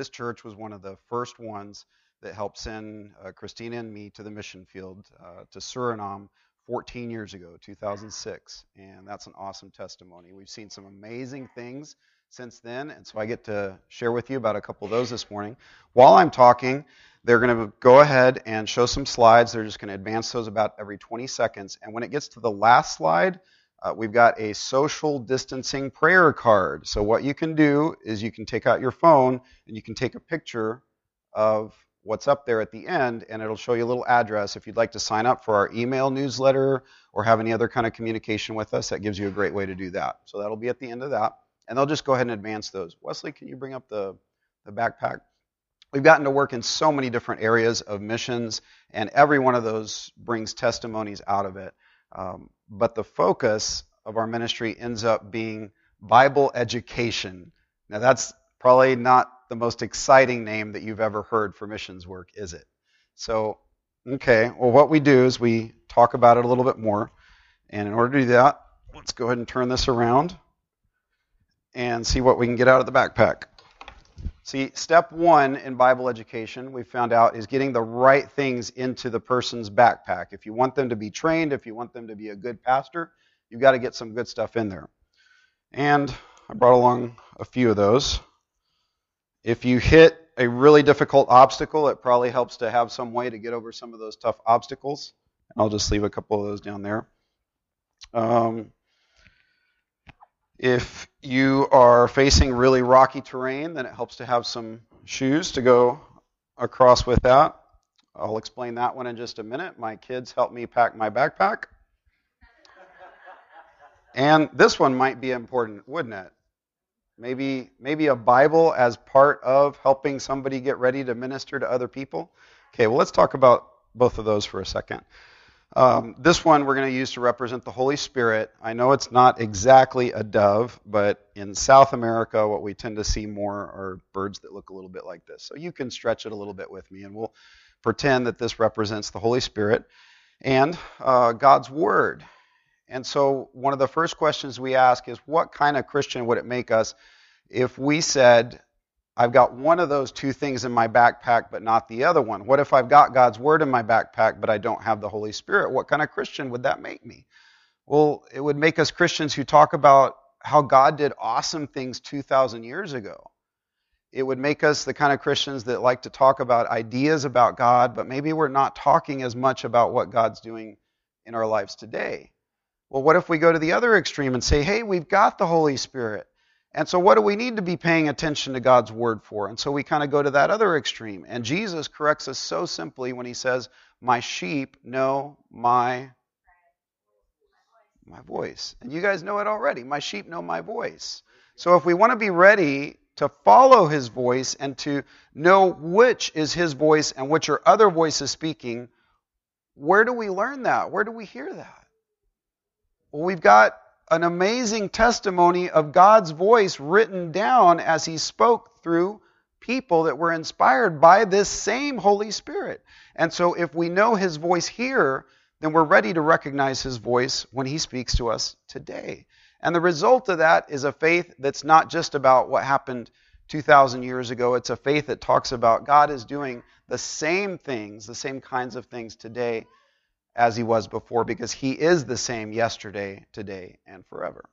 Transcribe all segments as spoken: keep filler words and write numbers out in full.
this church was one of the first ones that helped send uh, Christina and me to the mission field uh, to Suriname fourteen years ago, two thousand six. And that's an awesome testimony. We've seen some amazing things since then, and so I get to share with you about a couple of those this morning. While I'm talking, they're going to go ahead and show some slides. They're just going to advance those about every twenty seconds. And when it gets to the last slide, uh, we've got a social distancing prayer card. So what you can do is you can take out your phone and you can take a picture of what's up there at the end, and it'll show you a little address. If you'd like to sign up for our email newsletter or have any other kind of communication with us, that gives you a great way to do that. So that'll be at the end of that, and they'll just go ahead and advance those. Wesley, can you bring up the, the backpack? We've gotten to work in so many different areas of missions, and every one of those brings testimonies out of it. Um, but the focus of our ministry ends up being Bible education. Now, that's probably not the most exciting name that you've ever heard for missions work, is it? So, okay, well, what we do is we talk about it a little bit more. And in order to do that, let's go ahead and turn this around and see what we can get out of the backpack. See, step one in Bible education, we found out, is getting the right things into the person's backpack. If you want them to be trained, if you want them to be a good pastor, you've got to get some good stuff in there. And I brought along a few of those. If you hit a really difficult obstacle, it probably helps to have some way to get over some of those tough obstacles. I'll just leave a couple of those down there. Um, if you are facing really rocky terrain, then it helps to have some shoes to go across with that. I'll explain that one in just a minute. My kids helped me pack my backpack. And this one might be important, wouldn't it? Maybe maybe a Bible as part of helping somebody get ready to minister to other people. Okay, well, let's talk about both of those for a second. Um, this one we're going to use to represent the Holy Spirit. I know it's not exactly a dove, but in South America, what we tend to see more are birds that look a little bit like this. So you can stretch it a little bit with me, and we'll pretend that this represents the Holy Spirit and uh, God's Word. And so one of the first questions we ask is, what kind of Christian would it make us if we said, I've got one of those two things in my backpack, but not the other one? What if I've got God's Word in my backpack, but I don't have the Holy Spirit? What kind of Christian would that make me? Well, it would make us Christians who talk about how God did awesome things two thousand years ago. It would make us the kind of Christians that like to talk about ideas about God, but maybe we're not talking as much about what God's doing in our lives today. Well, what if we go to the other extreme and say, hey, we've got the Holy Spirit, and so what do we need to be paying attention to God's Word for? And so we kind of go to that other extreme. And Jesus corrects us so simply when he says, my sheep know my, my voice. And you guys know it already. My sheep know my voice. So if we want to be ready to follow his voice and to know which is his voice and which are other voices speaking, where do we learn that? Where do we hear that? Well, we've got an amazing testimony of God's voice written down as he spoke through people that were inspired by this same Holy Spirit. And so if we know his voice here, then we're ready to recognize his voice when he speaks to us today. And the result of that is a faith that's not just about what happened two thousand years ago. It's a faith that talks about God is doing the same things, the same kinds of things today as he was before, because he is the same yesterday, today, and forever.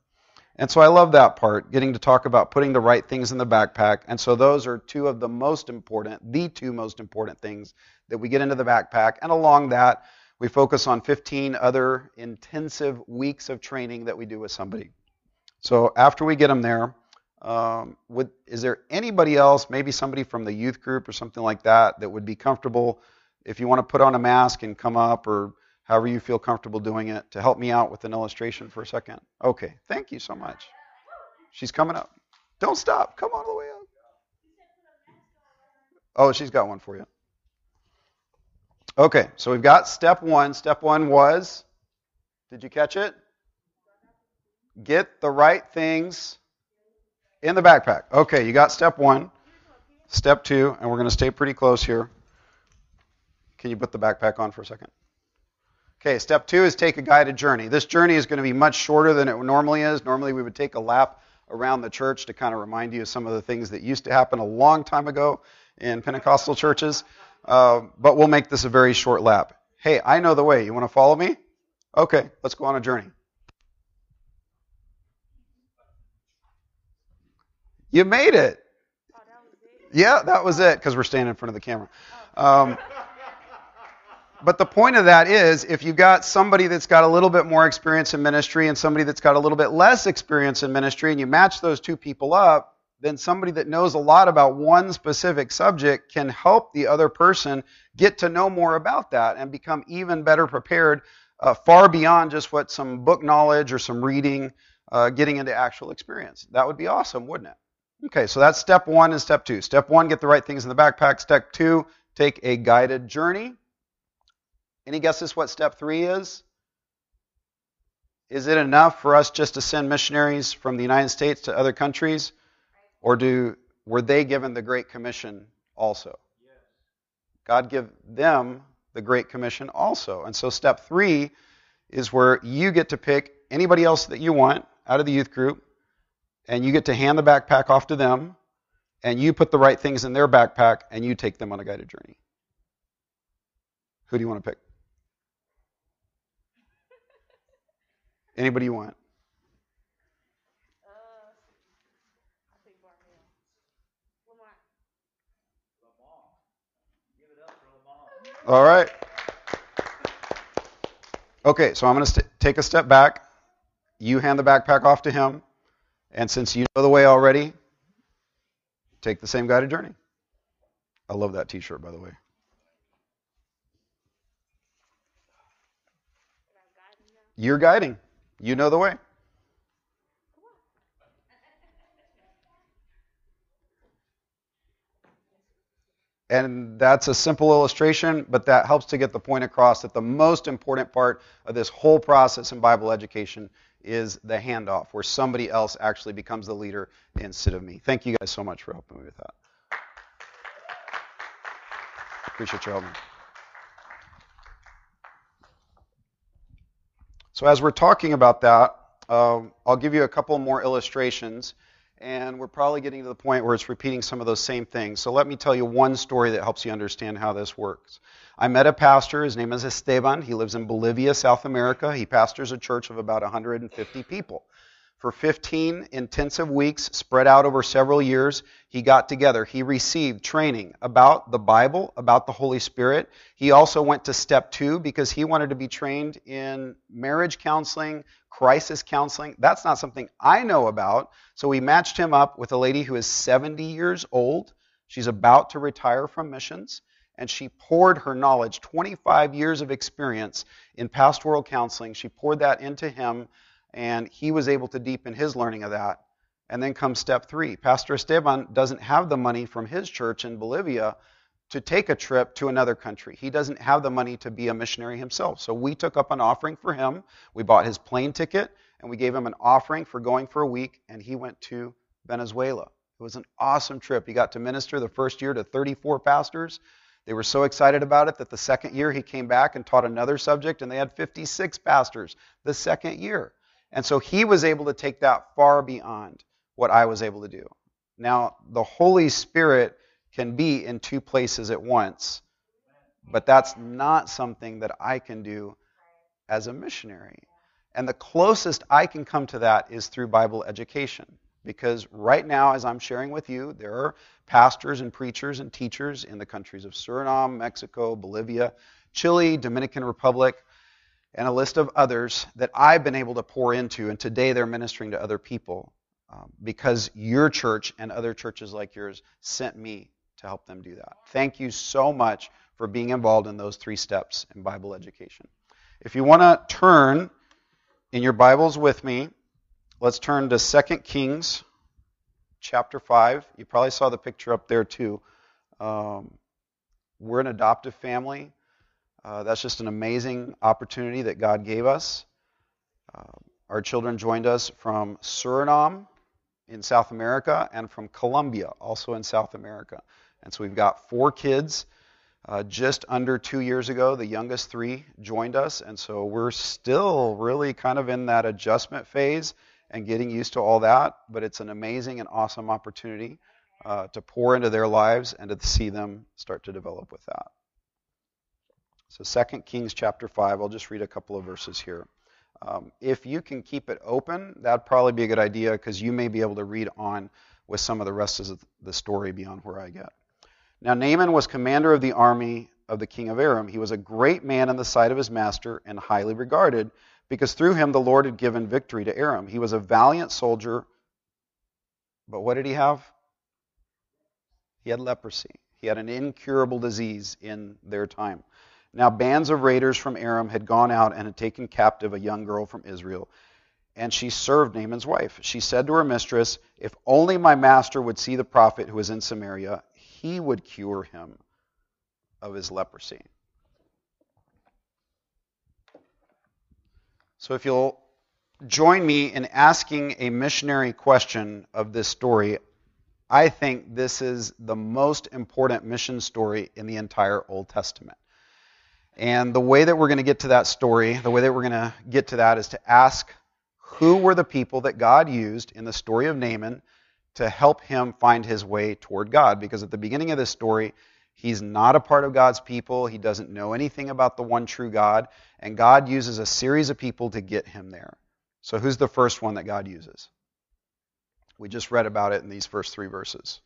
And so I love that part, getting to talk about putting the right things in the backpack. And so those are two of the most important, the two most important things that we get into the backpack. And along that, we focus on fifteen other intensive weeks of training that we do with somebody. So after we get them there, um, would, is there anybody else, maybe somebody from the youth group or something like that, that would be comfortable, if you want to put on a mask and come up or however you feel comfortable doing it, to help me out with an illustration for a second? Okay, thank you so much. She's coming up. Don't stop. Come all the way up. Oh, she's got one for you. Okay, so we've got step one. Step one was, did you catch it? Get the right things in the backpack. Okay, you got step one. Step two, and we're going to stay pretty close here. Can you put the backpack on for a second? Okay, step two is take a guided journey. This journey is going to be much shorter than it normally is. Normally we would take a lap around the church to kind of remind you of some of the things that used to happen a long time ago in Pentecostal churches. Uh, but we'll make this a very short lap. Hey, I know the way. You want to follow me? Okay, let's go on a journey. You made it. Oh, that was it. Yeah, that was it, because we're standing in front of the camera. Um, but the point of that is, if you've got somebody that's got a little bit more experience in ministry and somebody that's got a little bit less experience in ministry, and you match those two people up, then somebody that knows a lot about one specific subject can help the other person get to know more about that and become even better prepared, uh, far beyond just what some book knowledge or some reading, uh, getting into actual experience. That would be awesome, wouldn't it? Okay, so that's step one and step two. Step one, get the right things in the backpack. Step two, take a guided journey. Any guesses what step three is? Is it enough for us just to send missionaries from the United States to other countries? Or do were they given the Great Commission also? Yes. God gave them the Great Commission also. And so step three is where you get to pick anybody else that you want out of the youth group, and you get to hand the backpack off to them, and you put the right things in their backpack, and you take them on a guided journey. Who do you want to pick? Anybody you want? All right. Okay, so I'm going to st- take a step back. You hand the backpack off to him. And since you know the way already, take the same guided journey. I love that t-shirt, by the way. You're guiding. You know the way. And that's a simple illustration, but that helps to get the point across that the most important part of this whole process in Bible education is the handoff, where somebody else actually becomes the leader instead of me. Thank you guys so much for helping me with that. Appreciate your help. So as we're talking about that, um, I'll give you a couple more illustrations. And we're probably getting to the point where it's repeating some of those same things. So let me tell you one story that helps you understand how this works. I met a pastor. His name is Esteban. He lives in Bolivia, South America. He pastors a church of about one hundred fifty people. For fifteen intensive weeks, spread out over several years, he got together. He received training about the Bible, about the Holy Spirit. He also went to step two because he wanted to be trained in marriage counseling, crisis counseling. That's not something I know about. So we matched him up with a lady who is seventy years old. She's about to retire from missions. And she poured her knowledge, twenty-five years of experience in pastoral counseling. She poured that into him. And he was able to deepen his learning of that. And then comes step three. Pastor Esteban doesn't have the money from his church in Bolivia to take a trip to another country. He doesn't have the money to be a missionary himself. So we took up an offering for him. We bought his plane ticket, and we gave him an offering for going for a week, and he went to Venezuela. It was an awesome trip. He got to minister the first year to thirty-four pastors. They were so excited about it that the second year he came back and taught another subject, and they had fifty-six pastors the second year. And so he was able to take that far beyond what I was able to do. Now, the Holy Spirit can be in two places at once, but that's not something that I can do as a missionary. And the closest I can come to that is through Bible education. Because right now, as I'm sharing with you, there are pastors and preachers and teachers in the countries of Suriname, Mexico, Bolivia, Chile, Dominican Republic, and a list of others that I've been able to pour into, and today they're ministering to other people um, because your church and other churches like yours sent me to help them do that. Thank you so much for being involved in those three steps in Bible education. If you want to turn in your Bibles with me, let's turn to Second Kings chapter five. You probably saw the picture up there too. Um, we're an adoptive family. Uh, that's just an amazing opportunity that God gave us. Uh, our children joined us from Suriname in South America and from Colombia, also in South America. And so we've got four kids. Uh, just under two years ago, the youngest three joined us. And so we're still really kind of in that adjustment phase and getting used to all that, but it's an amazing and awesome opportunity uh, to pour into their lives and to see them start to develop with that. So Second Kings chapter five, I'll just read a couple of verses here. Um, if you can keep it open, that'd probably be a good idea because you may be able to read on with some of the rest of the story beyond where I get. Now Naaman was commander of the army of the king of Aram. He was a great man in the sight of his master and highly regarded because through him the Lord had given victory to Aram. He was a valiant soldier, but what did he have? He had leprosy. He had an incurable disease in their time. Now bands of raiders from Aram had gone out and had taken captive a young girl from Israel, and she served Naaman's wife. She said to her mistress, "If only my master would see the prophet who is in Samaria, he would cure him of his leprosy." So if you'll join me in asking a missionary question of this story, I think this is the most important mission story in the entire Old Testament. And the way that we're going to get to that story, the way that we're going to get to that is to ask, who were the people that God used in the story of Naaman to help him find his way toward God? Because at the beginning of this story, he's not a part of God's people. He doesn't know anything about the one true God. And God uses a series of people to get him there. So who's the first one that God uses? We just read about it in these first three verses.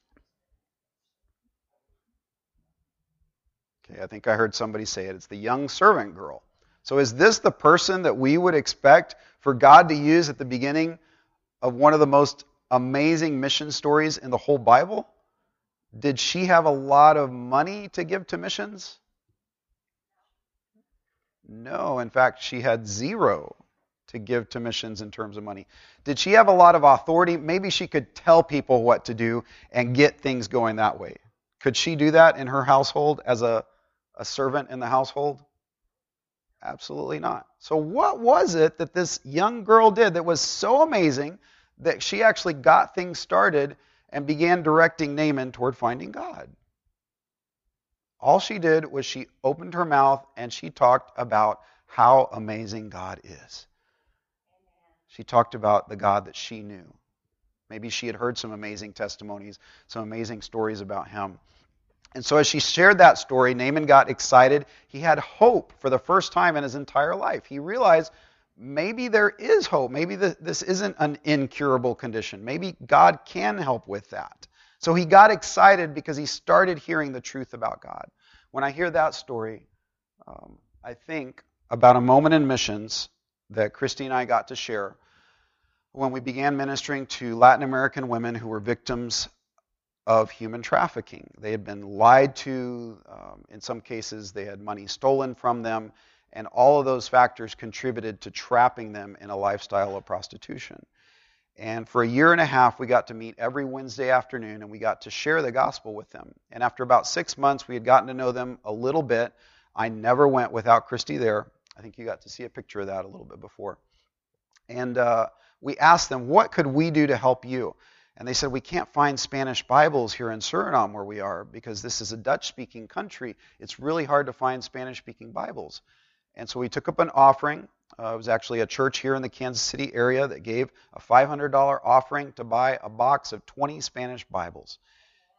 I think I heard somebody say it. It's the young servant girl. So is this the person that we would expect for God to use at the beginning of one of the most amazing mission stories in the whole Bible? Did she have a lot of money to give to missions? No. In fact, she had zero to give to missions in terms of money. Did she have a lot of authority? Maybe she could tell people what to do and get things going that way. Could she do that in her household as a A servant in the household? Absolutely not. So what was it that this young girl did that was so amazing that she actually got things started and began directing Naaman toward finding God? All she did was she opened her mouth and she talked about how amazing God is. She talked about the God that she knew. Maybe she had heard some amazing testimonies, some amazing stories about him. And so as she shared that story, Naaman got excited. He had hope for the first time in his entire life. He realized maybe there is hope. Maybe this isn't an incurable condition. Maybe God can help with that. So he got excited because he started hearing the truth about God. When I hear that story, um, I think about a moment in missions that Christy and I got to share when we began ministering to Latin American women who were victims of human trafficking. They had been lied to. Um, in some cases, they had money stolen from them, and all of those factors contributed to trapping them in a lifestyle of prostitution. And for a year and a half, we got to meet every Wednesday afternoon, and we got to share the gospel with them. And after about six months, we had gotten to know them a little bit. I never went without Christy there. I think you got to see a picture of that a little bit before. And uh, we asked them, what could we do to help you? And they said, we can't find Spanish Bibles here in Suriname where we are because this is a Dutch-speaking country. It's really hard to find Spanish-speaking Bibles. And so we took up an offering. Uh, it was actually a church here in the Kansas City area that gave a five hundred dollars offering to buy a box of twenty Spanish Bibles.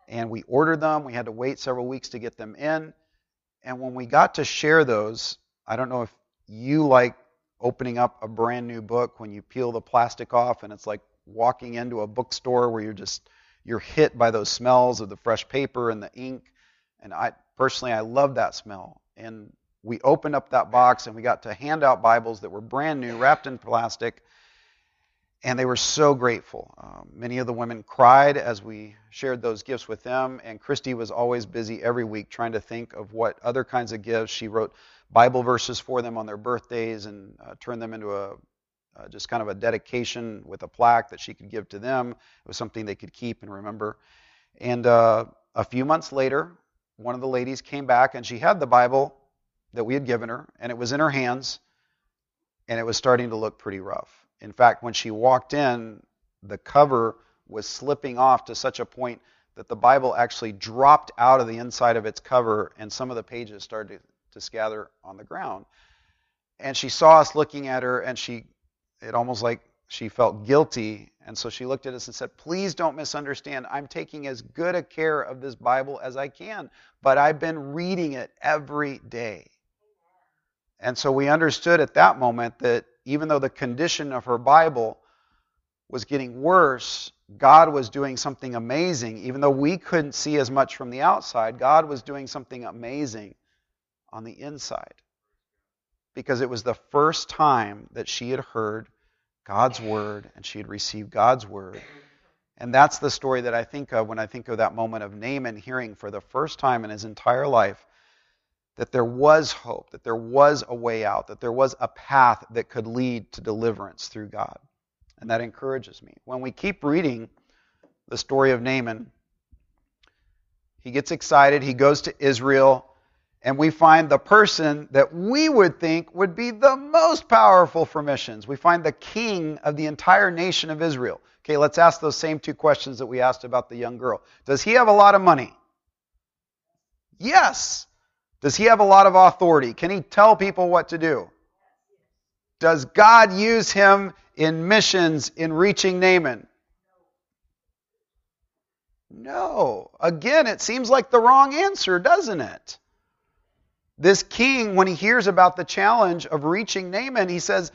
And we ordered them. We had to wait several weeks to get them in. And when we got to share those, I don't know if you like opening up a brand new book when you peel the plastic off and it's like walking into a bookstore where you're just you're hit by those smells of the fresh paper and the ink. And I personally I love that smell. And we opened up that box and we got to hand out Bibles that were brand new, wrapped in plastic, and they were so grateful. Um, many of the women cried as we shared those gifts with them, and Christy was always busy every week trying to think of what other kinds of gifts. She wrote Bible verses for them on their birthdays and uh, turned them into a Uh, just kind of a dedication with a plaque that she could give to them. It was something they could keep and remember. And uh, a few months later, one of the ladies came back and she had the Bible that we had given her, and it was in her hands, and it was starting to look pretty rough. In fact, when she walked in, the cover was slipping off to such a point that the Bible actually dropped out of the inside of its cover, and some of the pages started to scatter on the ground. And she saw us looking at her, and she It almost like She felt guilty, and so she looked at us and said, please don't misunderstand. I'm taking as good a care of this Bible as I can, but I've been reading it every day. And so we understood at that moment that even though the condition of her Bible was getting worse, God was doing something amazing. Even though we couldn't see as much from the outside, God was doing something amazing on the inside. Because it was the first time that she had heard God's word and she had received God's word. And that's the story that I think of when I think of that moment of Naaman hearing for the first time in his entire life that there was hope, that there was a way out, that there was a path that could lead to deliverance through God. And that encourages me. When we keep reading the story of Naaman, he gets excited, he goes to Israel, and we find the person that we would think would be the most powerful for missions. We find the king of the entire nation of Israel. Okay, let's ask those same two questions that we asked about the young girl. Does he have a lot of money? Yes. Does he have a lot of authority? Can he tell people what to do? Does God use him in missions, in reaching Naaman? No. Again, it seems like the wrong answer, doesn't it? This king, when he hears about the challenge of reaching Naaman, he says,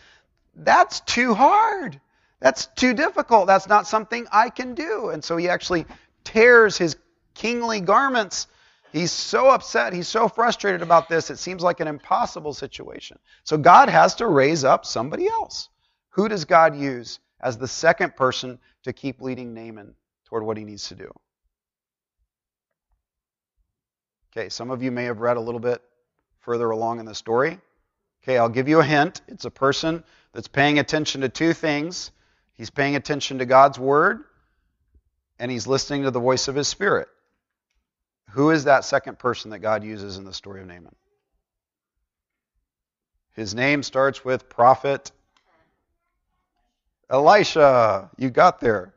that's too hard. That's too difficult. That's not something I can do. And so he actually tears his kingly garments. He's so upset. He's so frustrated about this. It seems like an impossible situation. So God has to raise up somebody else. Who does God use as the second person to keep leading Naaman toward what he needs to do? Okay, some of you may have read a little bit further along in the story. Okay, I'll give you a hint. It's a person that's paying attention to two things. He's paying attention to God's word, and he's listening to the voice of his spirit. Who is that second person that God uses in the story of Naaman? His name starts with Prophet Elisha. You got there.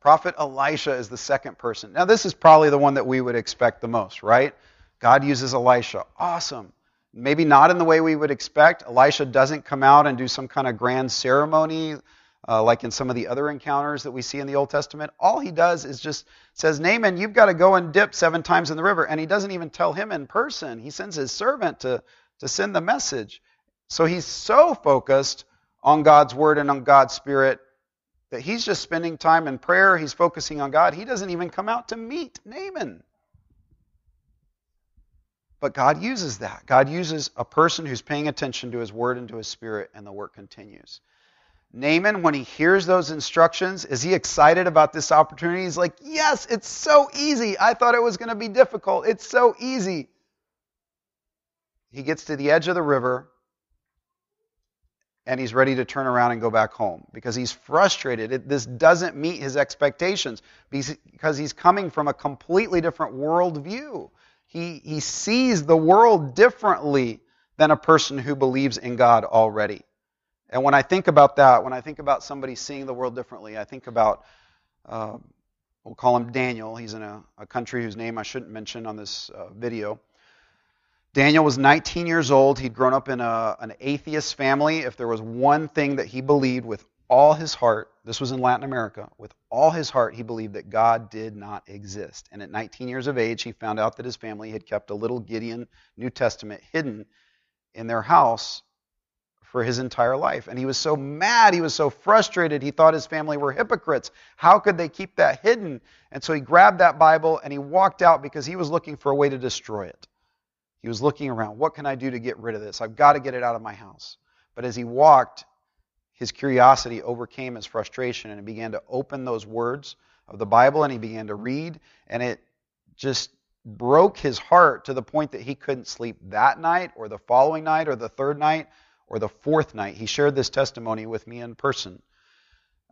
Prophet Elisha is the second person. Now, this is probably the one that we would expect the most, right? God uses Elisha. Awesome. Maybe not in the way we would expect. Elisha doesn't come out and do some kind of grand ceremony Uh, like in some of the other encounters that we see in the Old Testament. All he does is just says, Naaman, you've got to go and dip seven times in the river. And he doesn't even tell him in person. He sends his servant to, to send the message. So he's so focused on God's word and on God's spirit that he's just spending time in prayer. He's focusing on God. He doesn't even come out to meet Naaman. But God uses that. God uses a person who's paying attention to his word and to his spirit, and the work continues. Naaman, when he hears those instructions, is he excited about this opportunity? He's like, yes, it's so easy. I thought it was going to be difficult. It's so easy. He gets to the edge of the river, and he's ready to turn around and go back home because he's frustrated. It, this doesn't meet his expectations because he's coming from a completely different worldview. He, he sees the world differently than a person who believes in God already. And when I think about that, when I think about somebody seeing the world differently, I think about, uh, we'll call him Daniel. He's in a, a country whose name I shouldn't mention on this uh, video. Daniel was nineteen years old. He'd grown up in a, an atheist family. If there was one thing that he believed with all his heart, this was in Latin America, with all his heart, he believed that God did not exist. And at nineteen years of age, he found out that his family had kept a little Gideon New Testament hidden in their house for his entire life. And he was so mad, he was so frustrated, he thought his family were hypocrites. How could they keep that hidden? And so he grabbed that Bible and he walked out because he was looking for a way to destroy it. He was looking around, what can I do to get rid of this? I've got to get it out of my house. But as he walked, his curiosity overcame his frustration, and he began to open those words of the Bible and he began to read, and it just broke his heart to the point that he couldn't sleep that night or the following night or the third night or the fourth night. He shared this testimony with me in person.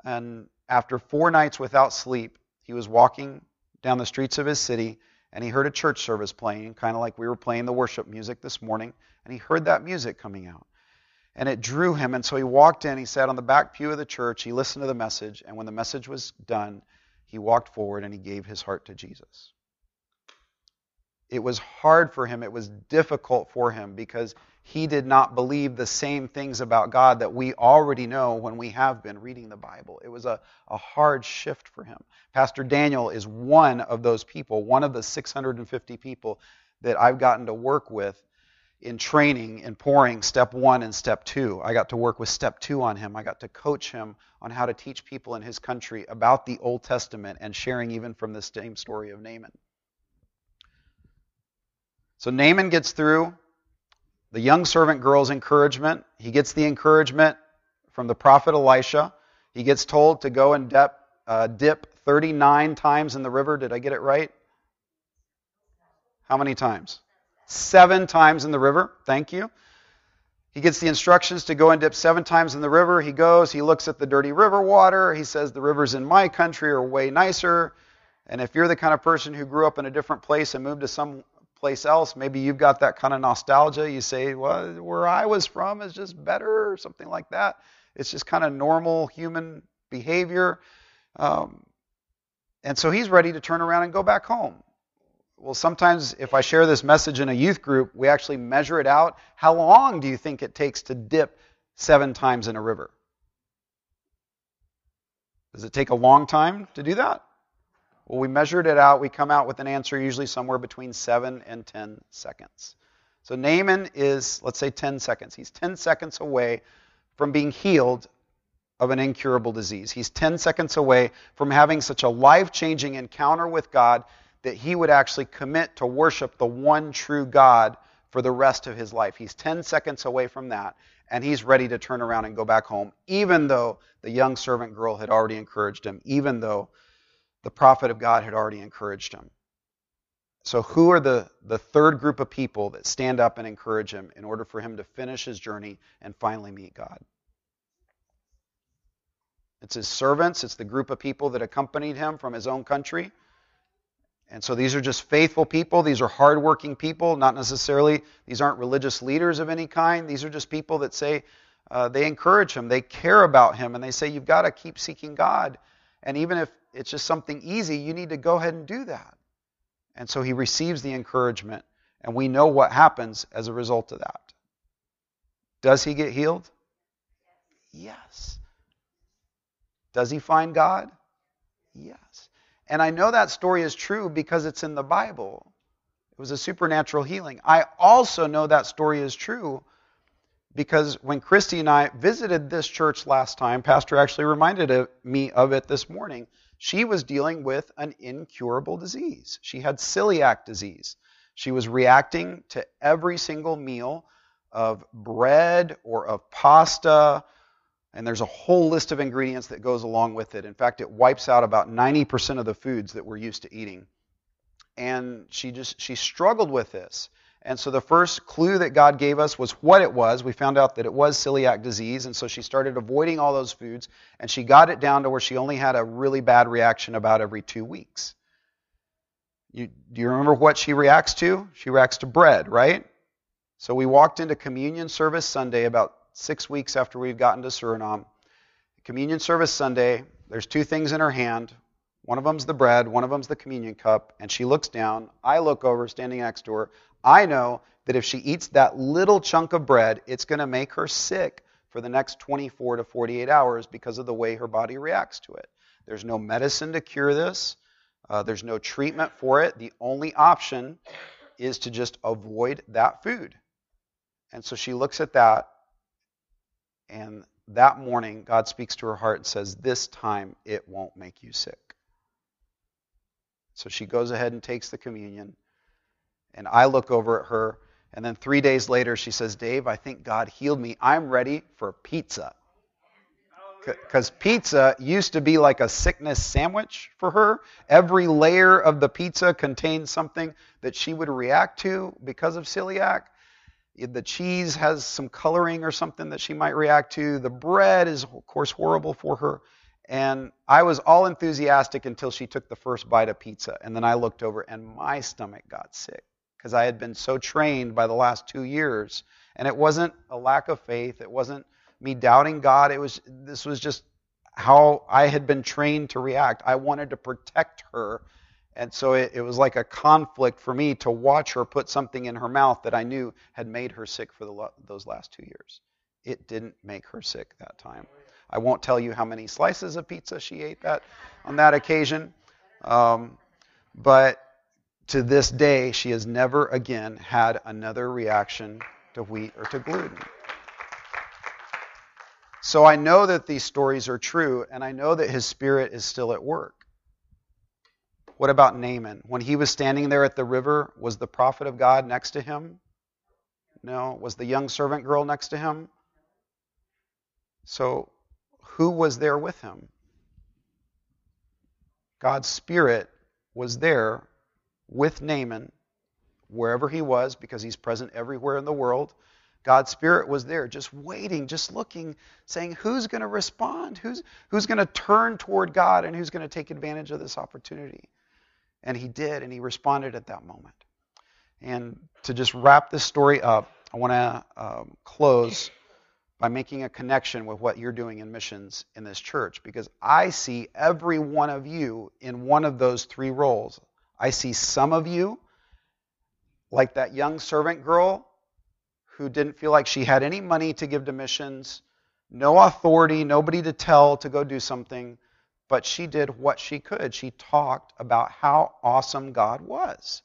And after four nights without sleep, he was walking down the streets of his city, and he heard a church service playing, kind of like we were playing the worship music this morning, and he heard that music coming out. And it drew him, and so he walked in, he sat on the back pew of the church, he listened to the message, and when the message was done, he walked forward and he gave his heart to Jesus. It was hard for him. It was difficult for him because he did not believe the same things about God that we already know when we have been reading the Bible. It was a, a hard shift for him. Pastor Daniel is one of those people, one of the six hundred fifty people that I've gotten to work with in training and pouring step one and step two. I got to work with step two on him. I got to coach him on how to teach people in his country about the Old Testament and sharing even from the same story of Naaman. So Naaman gets through. The young servant girl's encouragement. He gets the encouragement from the prophet Elisha. He gets told to go and dip, uh, dip thirty-nine times in the river. Did I get it right? How many times? Seven times in the river. Thank you. He gets the instructions to go and dip seven times in the river. He goes. He looks at the dirty river water. He says, the rivers in my country are way nicer. And if you're the kind of person who grew up in a different place and moved to some place else, maybe you've got that kind of nostalgia. You say, well, where I was from is just better or something like that. It's just kind of normal human behavior. Um, and so he's ready to turn around and go back home. Well, sometimes if I share this message in a youth group, we actually measure it out. How long do you think it takes to dip seven times in a river? Does it take a long time to do that? Well, we measured it out. We come out with an answer usually somewhere between seven and ten seconds. So Naaman is, let's say, ten seconds. He's ten seconds away from being healed of an incurable disease. He's ten seconds away from having such a life-changing encounter with God that he would actually commit to worship the one true God for the rest of his life. He's ten seconds away from that, and he's ready to turn around and go back home, even though the young servant girl had already encouraged him, even though the prophet of God had already encouraged him. So who are the, the third group of people that stand up and encourage him in order for him to finish his journey and finally meet God? It's his servants. It's the group of people that accompanied him from his own country. And so these are just faithful people. These are hardworking people. Not necessarily, these aren't religious leaders of any kind. These are just people that say, uh, they encourage him. They care about him. And they say, you've got to keep seeking God. And even if it's just something easy, you need to go ahead and do that. And so he receives the encouragement, and we know what happens as a result of that. Does he get healed? Yes. Does he find God? Yes. And I know that story is true because it's in the Bible. It was a supernatural healing. I also know that story is true because when Christy and I visited this church last time, Pastor actually reminded me of it this morning. She was dealing with an incurable disease. She had celiac disease. She was reacting to every single meal of bread or of pasta, and there's a whole list of ingredients that goes along with it. In fact, it wipes out about ninety percent of the foods that we're used to eating. And she just she struggled with this. And so the first clue that God gave us was what it was. We found out that it was celiac disease, and so she started avoiding all those foods, and she got it down to where she only had a really bad reaction about every two weeks. You, do you remember what she reacts to? She reacts to bread, right? So we walked into communion service Sunday about six weeks after we'd gotten to Suriname. Communion service Sunday, there's two things in her hand. One of them's the bread, one of them's the communion cup, and she looks down. I look over, standing next to her. I know that if she eats that little chunk of bread, it's going to make her sick for the next twenty-four to forty-eight hours because of the way her body reacts to it. There's no medicine to cure this. Uh, there's no treatment for it. The only option is to just avoid that food. And so she looks at that, and that morning, God speaks to her heart and says, this time it won't make you sick. So she goes ahead and takes the communion, and I look over at her, and then three days later she says, Dave, I think God healed me. I'm ready for pizza. Because pizza used to be like a sickness sandwich for her. Every layer of the pizza contained something that she would react to because of celiac. The cheese has some coloring or something that she might react to. The bread is, of course, horrible for her. And I was all enthusiastic until she took the first bite of pizza. And then I looked over and my stomach got sick because I had been so trained by the last two years. And it wasn't a lack of faith. It wasn't me doubting God. It was this was just how I had been trained to react. I wanted to protect her And so it, it was like a conflict for me to watch her put something in her mouth that I knew had made her sick for the, those last two years. It didn't make her sick that time. I won't tell you how many slices of pizza she ate that on that occasion. Um, but to this day, she has never again had another reaction to wheat or to gluten. So I know that these stories are true, and I know that his Spirit is still at work. What about Naaman? When he was standing there at the river, was the prophet of God next to him? No. Was the young servant girl next to him? So who was there with him? God's Spirit was there with Naaman, wherever he was, because he's present everywhere in the world. God's Spirit was there, just waiting, just looking, saying, who's going to respond? Who's, who's going to turn toward God, and who's going to take advantage of this opportunity? And he did, and he responded at that moment. And to just wrap this story up, I want to um, close by making a connection with what you're doing in missions in this church, because I see every one of you in one of those three roles. I see some of you, like that young servant girl who didn't feel like she had any money to give to missions, no authority, nobody to tell to go do something, but she did what she could. She talked about how awesome God was.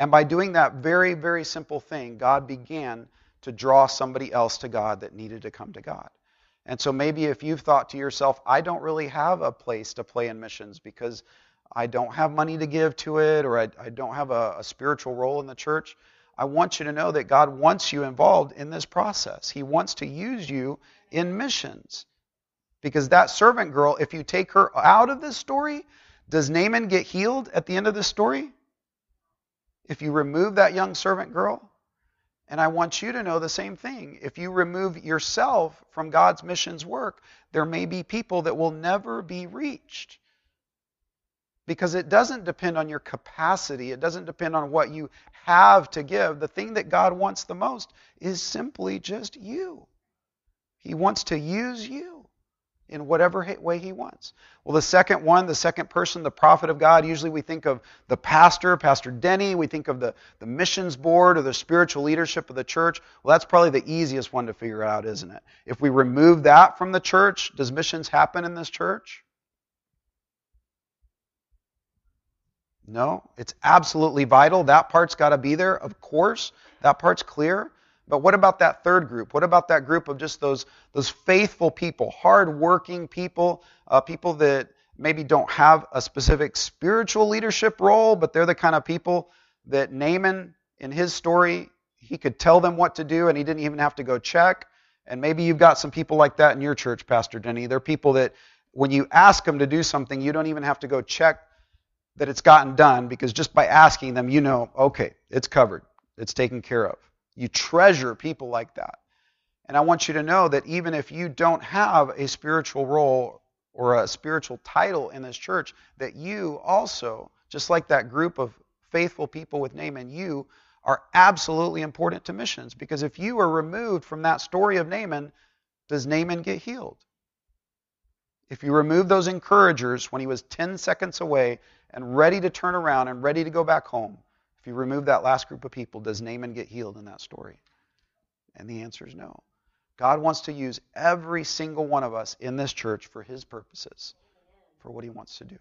And by doing that very, very simple thing, God began to draw somebody else to God that needed to come to God. And so maybe if you've thought to yourself, I don't really have a place to play in missions because I don't have money to give to it, or I, I don't have a, a spiritual role in the church, I want you to know that God wants you involved in this process. He wants to use you in missions. Because that servant girl, if you take her out of this story, does Naaman get healed at the end of this story? If you remove that young servant girl? And I want you to know the same thing. If you remove yourself from God's missions work, there may be people that will never be reached. Because it doesn't depend on your capacity. It doesn't depend on what you have to give. The thing that God wants the most is simply just you. He wants to use you in whatever way he wants. Well, the second one, the second person, the prophet of God, usually we think of the pastor, Pastor Denny. We think of the, the missions board or the spiritual leadership of the church. Well, that's probably the easiest one to figure out, isn't it? If we remove that from the church, does missions happen in this church? No, it's absolutely vital. That part's got to be there, of course. That part's clear. But what about that third group? What about that group of just those, those faithful people, hard-working people, uh, people that maybe don't have a specific spiritual leadership role, but they're the kind of people that Naaman, in his story, he could tell them what to do, and he didn't even have to go check. And maybe you've got some people like that in your church, Pastor Denny. They're people that when you ask them to do something, you don't even have to go check that it's gotten done, because just by asking them, you know, okay, it's covered. It's taken care of. You treasure people like that. And I want you to know that even if you don't have a spiritual role or a spiritual title in this church, that you also, just like that group of faithful people with Naaman, you are absolutely important to missions. Because if you are removed from that story of Naaman, does Naaman get healed? If you remove those encouragers when he was ten seconds away and ready to turn around and ready to go back home, if you remove that last group of people, does Naaman get healed in that story? And the answer is no. God wants to use every single one of us in this church for his purposes, for what he wants to do.